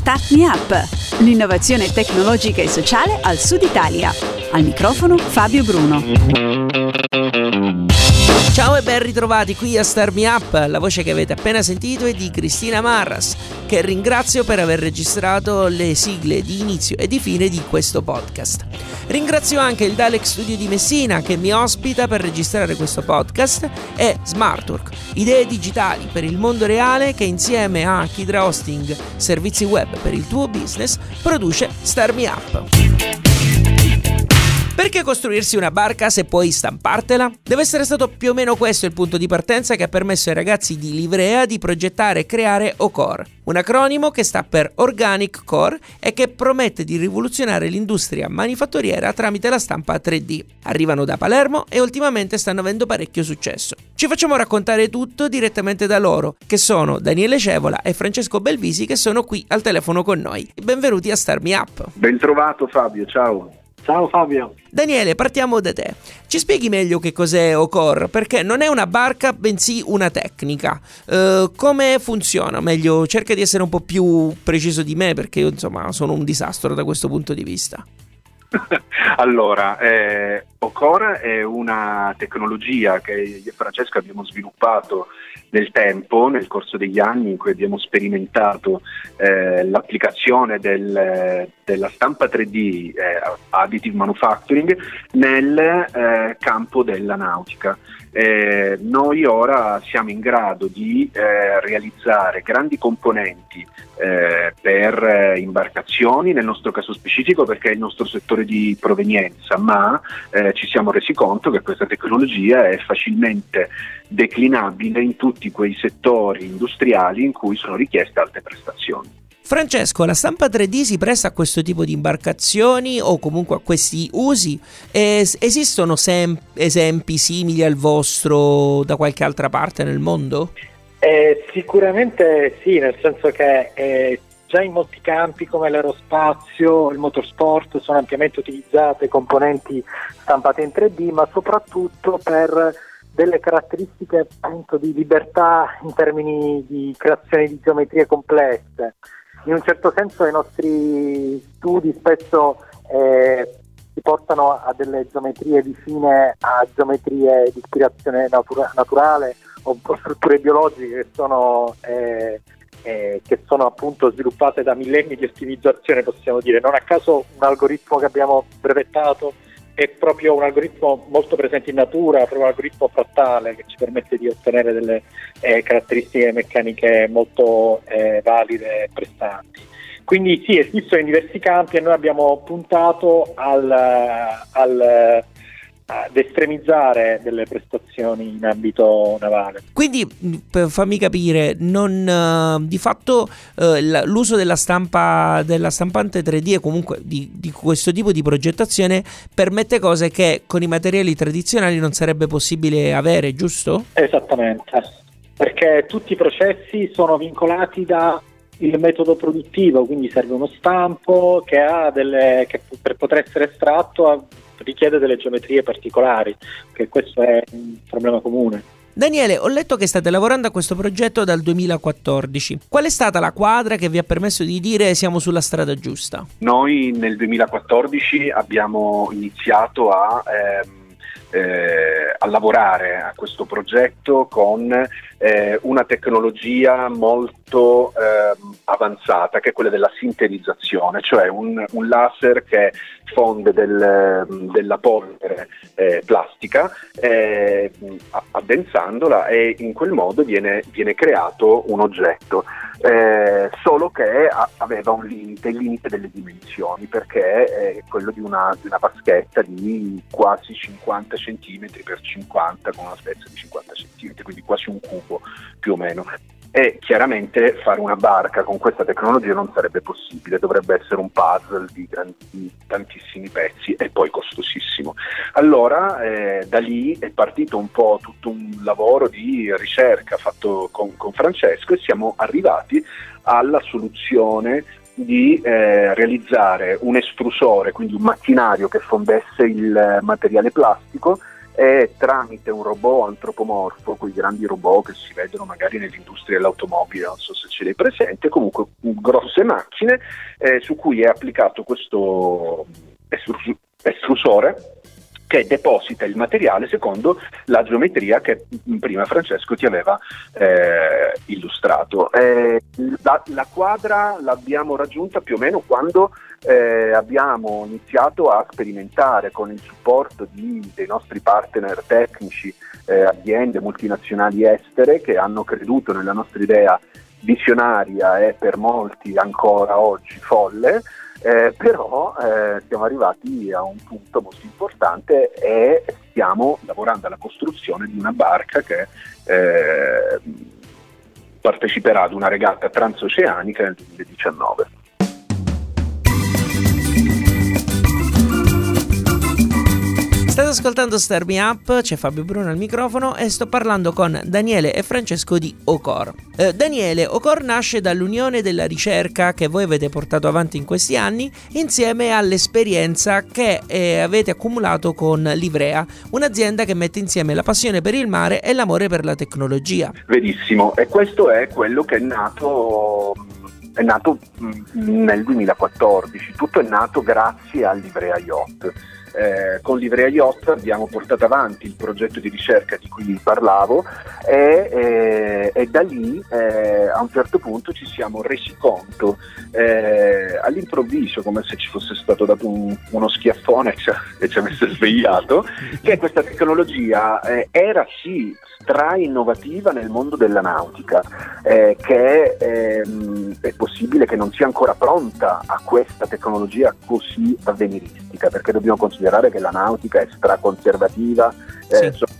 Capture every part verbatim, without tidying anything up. Start Me Up, l'innovazione tecnologica e sociale al Sud Italia. Al microfono Fabio Bruno. Ciao e ben ritrovati qui a Start Me Up. La voce che avete appena sentito è di Cristina Marras, che ringrazio per aver registrato le sigle di inizio e di fine di questo podcast. Ringrazio anche il Dalek Studio di Messina che mi ospita per registrare questo podcast e Smartwork, idee digitali per il mondo reale, che insieme a Kidra Hosting, servizi web per il tuo business, produce Start Me Up. Perché costruirsi una barca se puoi stampartela? Deve essere stato più o meno questo il punto di partenza che ha permesso ai ragazzi di Livrea di progettare e creare Ocore, un acronimo che sta per Organic Core e che promette di rivoluzionare l'industria manifatturiera tramite la stampa tre D. Arrivano da Palermo e ultimamente stanno avendo parecchio successo. Ci facciamo raccontare tutto direttamente da loro, che sono Daniele Cevola e Francesco Belvisi, che sono qui al telefono con noi. Benvenuti a Start Me Up. Bentrovato Fabio, ciao. Ciao Fabio. Daniele, partiamo da te. Ci spieghi meglio che cos'è Ocore? Perché non è una barca, bensì una tecnica. Uh, come funziona? Meglio, cerca di essere un po' più preciso di me, perché io insomma sono un disastro da questo punto di vista. Allora, eh, Ocore è una tecnologia che io e Francesco abbiamo sviluppato nel tempo, nel corso degli anni in cui abbiamo sperimentato eh, l'applicazione del, della stampa tre D, eh, additive manufacturing, nel eh, campo della nautica. Eh, noi ora siamo in grado di eh, realizzare grandi componenti eh, per eh, imbarcazioni, nel nostro caso specifico perché è il nostro settore di provenienza, ma eh, ci siamo resi conto che questa tecnologia è facilmente declinabile in tutti quei settori industriali in cui sono richieste alte prestazioni. Francesco, la stampa tre D si presta a questo tipo di imbarcazioni o comunque a questi usi? Es- esistono sem- esempi simili al vostro da qualche altra parte nel mondo? Eh, sicuramente sì, nel senso che eh, già in molti campi come l'aerospazio, il motorsport sono ampiamente utilizzate componenti stampate in tre D, ma soprattutto per delle caratteristiche appunto di libertà in termini di creazione di geometrie complesse. In un certo senso i nostri studi spesso eh, si portano a delle geometrie vicine a geometrie di ispirazione natura- naturale o strutture biologiche che sono, eh, eh, che sono appunto sviluppate da millenni di ottimizzazione, possiamo dire. Non a caso un algoritmo che abbiamo brevettato è proprio un algoritmo molto presente in natura, proprio un algoritmo frattale che ci permette di ottenere delle eh, caratteristiche meccaniche molto eh, valide e prestanti. Quindi sì, esistono in diversi campi e noi abbiamo puntato al, al ad estremizzare delle prestazioni in ambito navale. Quindi, per fammi capire, non, di fatto eh, l'uso della stampa della stampante tre D e comunque di, di questo tipo di progettazione permette cose che con i materiali tradizionali non sarebbe possibile avere, giusto? Esattamente, perché tutti i processi sono vincolati da il metodo produttivo, quindi serve uno stampo che ha delle che per poter essere estratto ha, richiede delle geometrie particolari, che questo è un problema comune. Daniele, ho letto che state lavorando a questo progetto dal duemilaquattordici. Qual è stata la quadra che vi ha permesso di dire siamo sulla strada giusta? Noi nel duemilaquattordici abbiamo iniziato a, eh, eh, a lavorare a questo progetto con eh, una tecnologia molto eh, avanzata, che è quella della sintetizzazione, cioè un, un laser che fonde del, della polvere eh, plastica eh, addensandola, e in quel modo viene, viene creato un oggetto, eh, solo che a, aveva un limite, il limite delle dimensioni, perché è quello di una, di una vaschetta di quasi cinquanta centimetri per cinquanta, con una altezza di cinquanta centimetri, quindi quasi un cubo più o meno. E chiaramente fare una barca con questa tecnologia non sarebbe possibile, dovrebbe essere un puzzle di, gran, di tantissimi pezzi e poi costosissimo. Allora eh, da lì è partito un po' tutto un lavoro di ricerca fatto con, con Francesco, e siamo arrivati alla soluzione di eh, realizzare un estrusore, quindi un macchinario che fondesse il materiale plastico è tramite un robot antropomorfo, quei grandi robot che si vedono magari nell'industria dell'automobile, non so se ce l'hai presente, comunque grosse macchine eh, su cui è applicato questo estrus- estrusore che deposita il materiale secondo la geometria che prima Francesco ti aveva eh, illustrato. Eh, la, la quadra l'abbiamo raggiunta più o meno quando eh, abbiamo iniziato a sperimentare con il supporto di, dei nostri partner tecnici, eh, aziende multinazionali estere che hanno creduto nella nostra idea visionaria e per molti ancora oggi folle. Eh, però eh, siamo arrivati a un punto molto importante e stiamo lavorando alla costruzione di una barca che eh, parteciperà ad una regata transoceanica nel duemiladiciannove. State ascoltando Start Me Up, c'è Fabio Bruno al microfono e sto parlando con Daniele e Francesco di Ocore. Eh, Daniele, Ocore nasce dall'unione della ricerca che voi avete portato avanti in questi anni insieme all'esperienza che eh, avete accumulato con Livrea, un'azienda che mette insieme la passione per il mare e l'amore per la tecnologia. Verissimo, e questo è quello che è nato... È nato nel duemilaquattordici, tutto è nato grazie a Livrea Yacht. Eh, con Livrea Yacht abbiamo portato avanti il progetto di ricerca di cui vi parlavo e, e, e da lì eh, a un certo punto ci siamo resi conto eh, all'improvviso, come se ci fosse stato dato un, uno schiaffone e ci, ha, e ci avesse svegliato, che questa tecnologia eh, era sì stra innovativa nel mondo della nautica, eh, che ehm, è possibile che non sia ancora pronta a questa tecnologia così avveniristica, perché dobbiamo considerare che la nautica è straconservativa, sì. eh, sono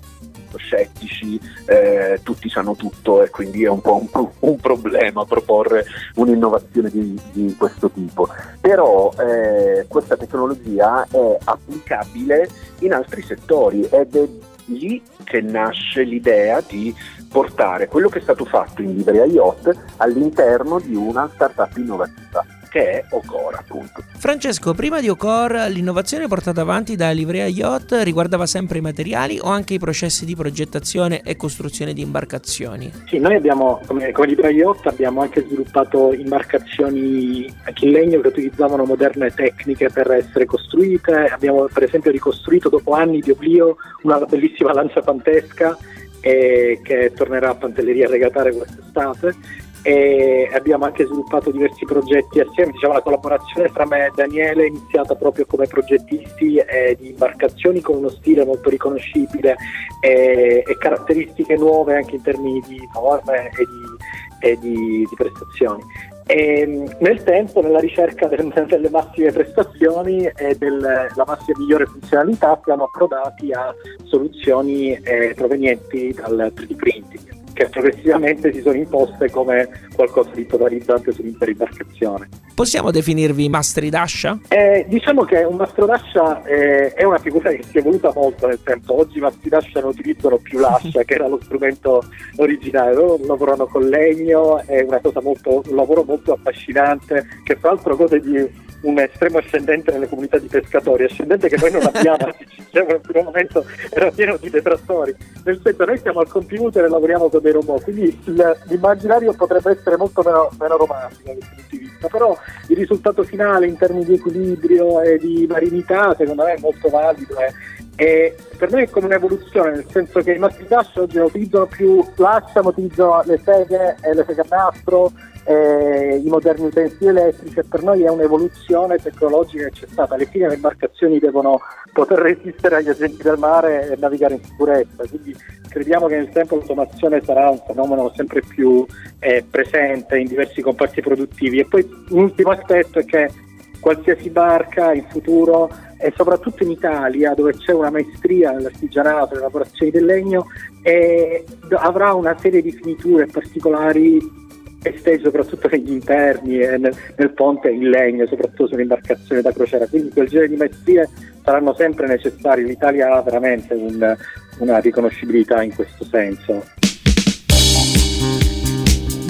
scettici, eh, tutti sanno tutto e quindi è un po' un, un problema proporre un'innovazione di, di questo tipo, però eh, questa tecnologia è applicabile in altri settori ed è lì che nasce l'idea di portare quello che è stato fatto in Livrea Yacht all'interno di una startup innovativa che è Ocore, appunto. Francesco, prima di Ocore l'innovazione portata avanti da Livrea Yacht riguardava sempre i materiali o anche i processi di progettazione e costruzione di imbarcazioni? Sì, noi abbiamo, come, come Livrea Yacht, abbiamo anche sviluppato imbarcazioni anche in legno che utilizzavano moderne tecniche per essere costruite. Abbiamo per esempio ricostruito dopo anni di oblio una bellissima lancia pantesca eh, che tornerà a Pantelleria a regatare quest'estate. E abbiamo anche sviluppato diversi progetti assieme, diciamo la collaborazione tra me e Daniele è iniziata proprio come progettisti eh, di imbarcazioni con uno stile molto riconoscibile eh, e caratteristiche nuove anche in termini di forme e di, e di, di prestazioni. E nel tempo, nella ricerca del, delle massime prestazioni e della massima migliore funzionalità, siamo approdati a soluzioni eh, provenienti dal tre D printing, che progressivamente si sono imposte come qualcosa di totalizzante sull'intera imbarcazione. Possiamo definirvi mastri d'ascia? Eh, diciamo che un mastro d'ascia eh, è una figura che si è evoluta molto nel tempo. Oggi i mastri d'ascia non utilizzano più l'ascia, che era lo strumento originale, loro lavorano con legno, è una cosa molto, un lavoro molto affascinante, che tra l'altro gode di un estremo ascendente nelle comunità di pescatori, ascendente che noi non abbiamo, diciamo in primo momento era pieno di detrattori, nel senso noi siamo al computer e lavoriamo con dei robot, quindi l'immaginario potrebbe essere molto meno, meno romantico dal punto di vista, però il risultato finale in termini di equilibrio e di marinità secondo me è molto valido eh. E per noi è come un'evoluzione, nel senso che i mastri d'ascia oggi non utilizzano più l'ascia, ma utilizzano le seghe e le seghe a nastro, i moderni utensili elettrici. Per noi è un'evoluzione tecnologica che c'è stata. Alla fine le imbarcazioni devono poter resistere agli agenti del mare e navigare in sicurezza, quindi crediamo che nel tempo l'automazione sarà un fenomeno sempre più eh, presente in diversi comparti produttivi. E poi l'ultimo aspetto è che qualsiasi barca in futuro, e soprattutto in Italia dove c'è una maestria nell'artigianato, nelle lavorazioni del legno, e avrà una serie di finiture particolari estesi soprattutto negli interni e nel, nel ponte in legno, soprattutto sull'imbarcazione da crociera, quindi quel genere di maestrie saranno sempre necessari. L'Italia ha veramente un, una riconoscibilità in questo senso.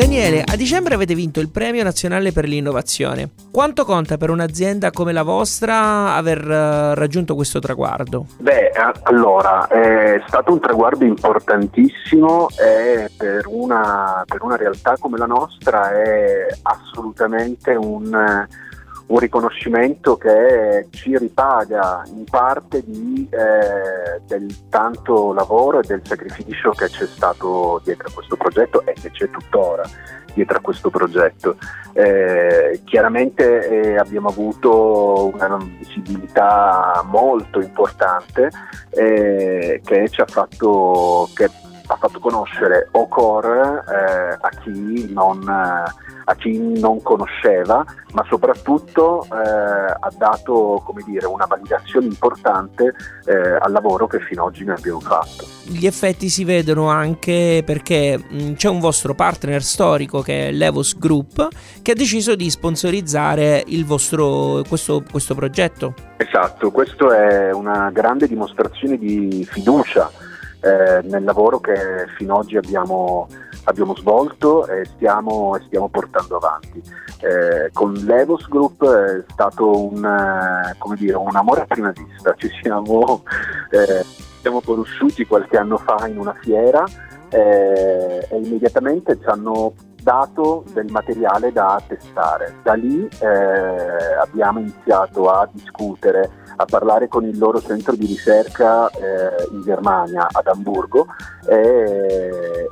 Daniele, a dicembre avete vinto il Premio Nazionale per l'Innovazione. Quanto conta per un'azienda come la vostra aver eh, raggiunto questo traguardo? Beh, allora, è stato un traguardo importantissimo e per una, per una realtà come la nostra è assolutamente un... un riconoscimento che ci ripaga in parte di, eh, del tanto lavoro e del sacrificio che c'è stato dietro a questo progetto e che c'è tuttora dietro a questo progetto. Eh, chiaramente eh, abbiamo avuto una visibilità molto importante eh, che ci ha fatto, che ha fatto conoscere Ocore eh, a chi non... Eh, a chi non conosceva, ma soprattutto eh, ha dato, come dire, una validazione importante eh, al lavoro che fino ad oggi noi abbiamo fatto. Gli effetti si vedono anche perché mh, c'è un vostro partner storico che è l'Evos Group che ha deciso di sponsorizzare il vostro, questo, questo progetto. Esatto, questo è una grande dimostrazione di fiducia eh, nel lavoro che fino ad oggi abbiamo abbiamo svolto e stiamo, stiamo portando avanti. Eh, con l'Evos Group è stato un, come dire, un amore a prima vista. Ci siamo, eh, siamo conosciuti qualche anno fa in una fiera eh, e immediatamente ci hanno dato del materiale da testare. Da lì eh, abbiamo iniziato a discutere, a parlare con il loro centro di ricerca eh, in Germania, ad Amburgo, e,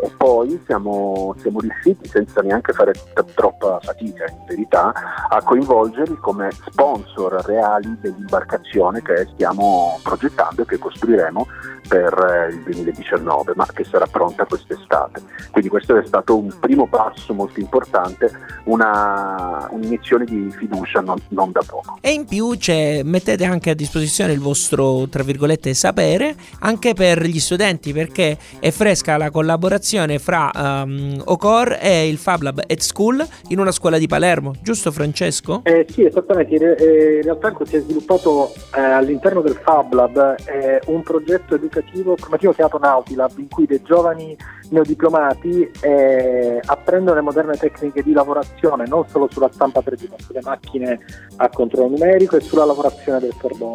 e poi siamo, siamo riusciti, senza neanche fare t- troppa fatica in verità, a coinvolgerli come sponsor reali dell'imbarcazione che stiamo progettando e che costruiremo per il duemiladiciannove, ma che sarà pronta quest'estate. Quindi questo è stato un primo passo molto importante, una un'iniezione di fiducia non, non da poco. E in più c'è, mettete anche a disposizione il vostro, tra virgolette, sapere anche per gli studenti, perché è fresca la collaborazione fra um, Ocore e il Fab Lab at School in una scuola di Palermo, giusto Francesco? Eh, sì, esattamente, in realtà si è sviluppato eh, all'interno del Fab Lab eh, un progetto educativo formativo chiamato Nautilab, in cui dei giovani neodiplomati eh, apprendono le moderne tecniche di lavorazione non solo sulla stampa tre D ma sulle macchine a controllo numerico e sulla lavorazione del cordonio.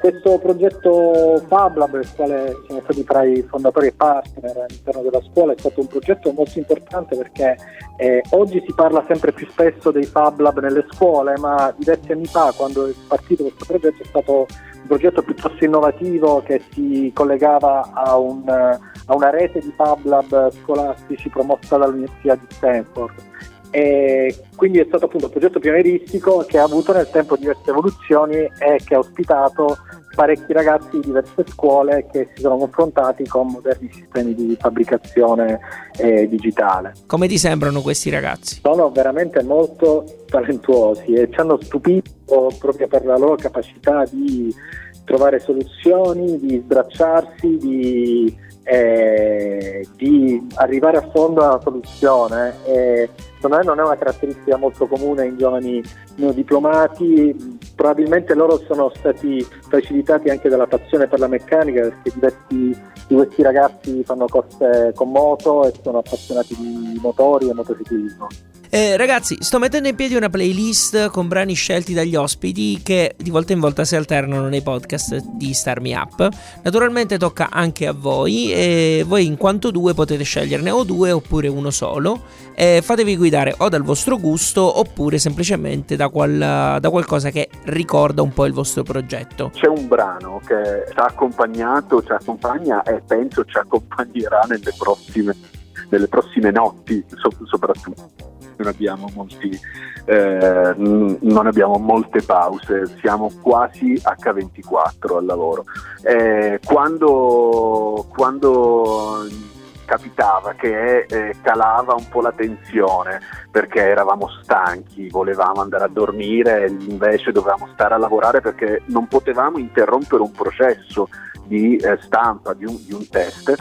Questo progetto Fab Lab, del quale siamo stati tra i fondatori e partner all'interno della scuola, è stato un progetto molto importante perché eh, oggi si parla sempre più spesso dei Fab Lab nelle scuole, ma diversi anni fa, quando è partito questo progetto, è stato un progetto piuttosto innovativo che si collegava a, un, a una rete di Fab Lab scolastici promossa dall'Università di Stanford. E quindi è stato appunto un progetto pionieristico che ha avuto nel tempo diverse evoluzioni e che ha ospitato parecchi ragazzi di diverse scuole che si sono confrontati con moderni sistemi di fabbricazione eh, digitale. Come ti sembrano questi ragazzi? Sono veramente molto talentuosi e ci hanno stupito proprio per la loro capacità di trovare soluzioni, di sbracciarsi, di, eh, di arrivare a fondo alla soluzione. Eh, secondo me non è una caratteristica molto comune in giovani neodiplomati. Probabilmente loro sono stati facilitati anche dalla passione per la meccanica, perché diversi di questi ragazzi fanno corse con moto e sono appassionati di motori e motociclismo. Eh, ragazzi, sto mettendo in piedi una playlist con brani scelti dagli ospiti che di volta in volta si alternano nei podcast di Start Me Up. Naturalmente tocca anche a voi e voi in quanto due potete sceglierne o due oppure uno solo e fatevi guidare o dal vostro gusto oppure semplicemente da, qual, da qualcosa che ricorda un po' il vostro progetto. C'è un brano che ci ha accompagnato, ci accompagna e penso ci accompagnerà nelle prossime, nelle prossime notti soprattutto. Non abbiamo, molti, eh, non abbiamo molte pause, siamo quasi acca ventiquattro al lavoro. Eh, quando, quando capitava che eh, calava un po' la tensione perché eravamo stanchi, volevamo andare a dormire e invece dovevamo stare a lavorare perché non potevamo interrompere un processo di eh, stampa, di un, di un test,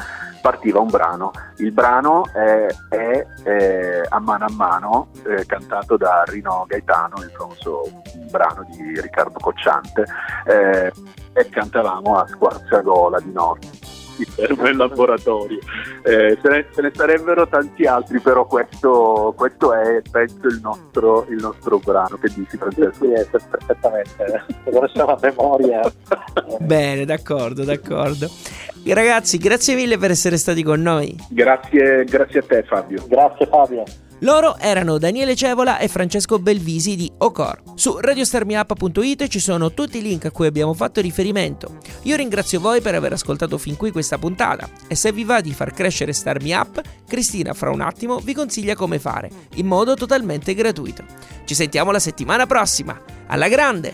partiva un brano. Il brano è, è, è A mano a mano, eh, cantato da Rino Gaetano, il famoso brano di Riccardo Cocciante, eh, e cantavamo a squarciagola di notte. prodotti per il laboratorio. Eh, se, ne, se ne sarebbero tanti altri, però questo, questo è, penso, il nostro, il nostro brano. Che dici, Francesco? Sì, sì, perfettamente, lo conosciamo a memoria. Bene, d'accordo, d'accordo. Ragazzi, grazie mille per essere stati con noi. Grazie, grazie a te, Fabio. Grazie, Fabio. Loro erano Daniele Cevola e Francesco Belvisi di Ocore. Su radio star me up punto it ci sono tutti i link a cui abbiamo fatto riferimento. Io ringrazio voi per aver ascoltato fin qui questa puntata e se vi va di far crescere Star Me Up, Cristina fra un attimo vi consiglia come fare, in modo totalmente gratuito. Ci sentiamo la settimana prossima. Alla grande!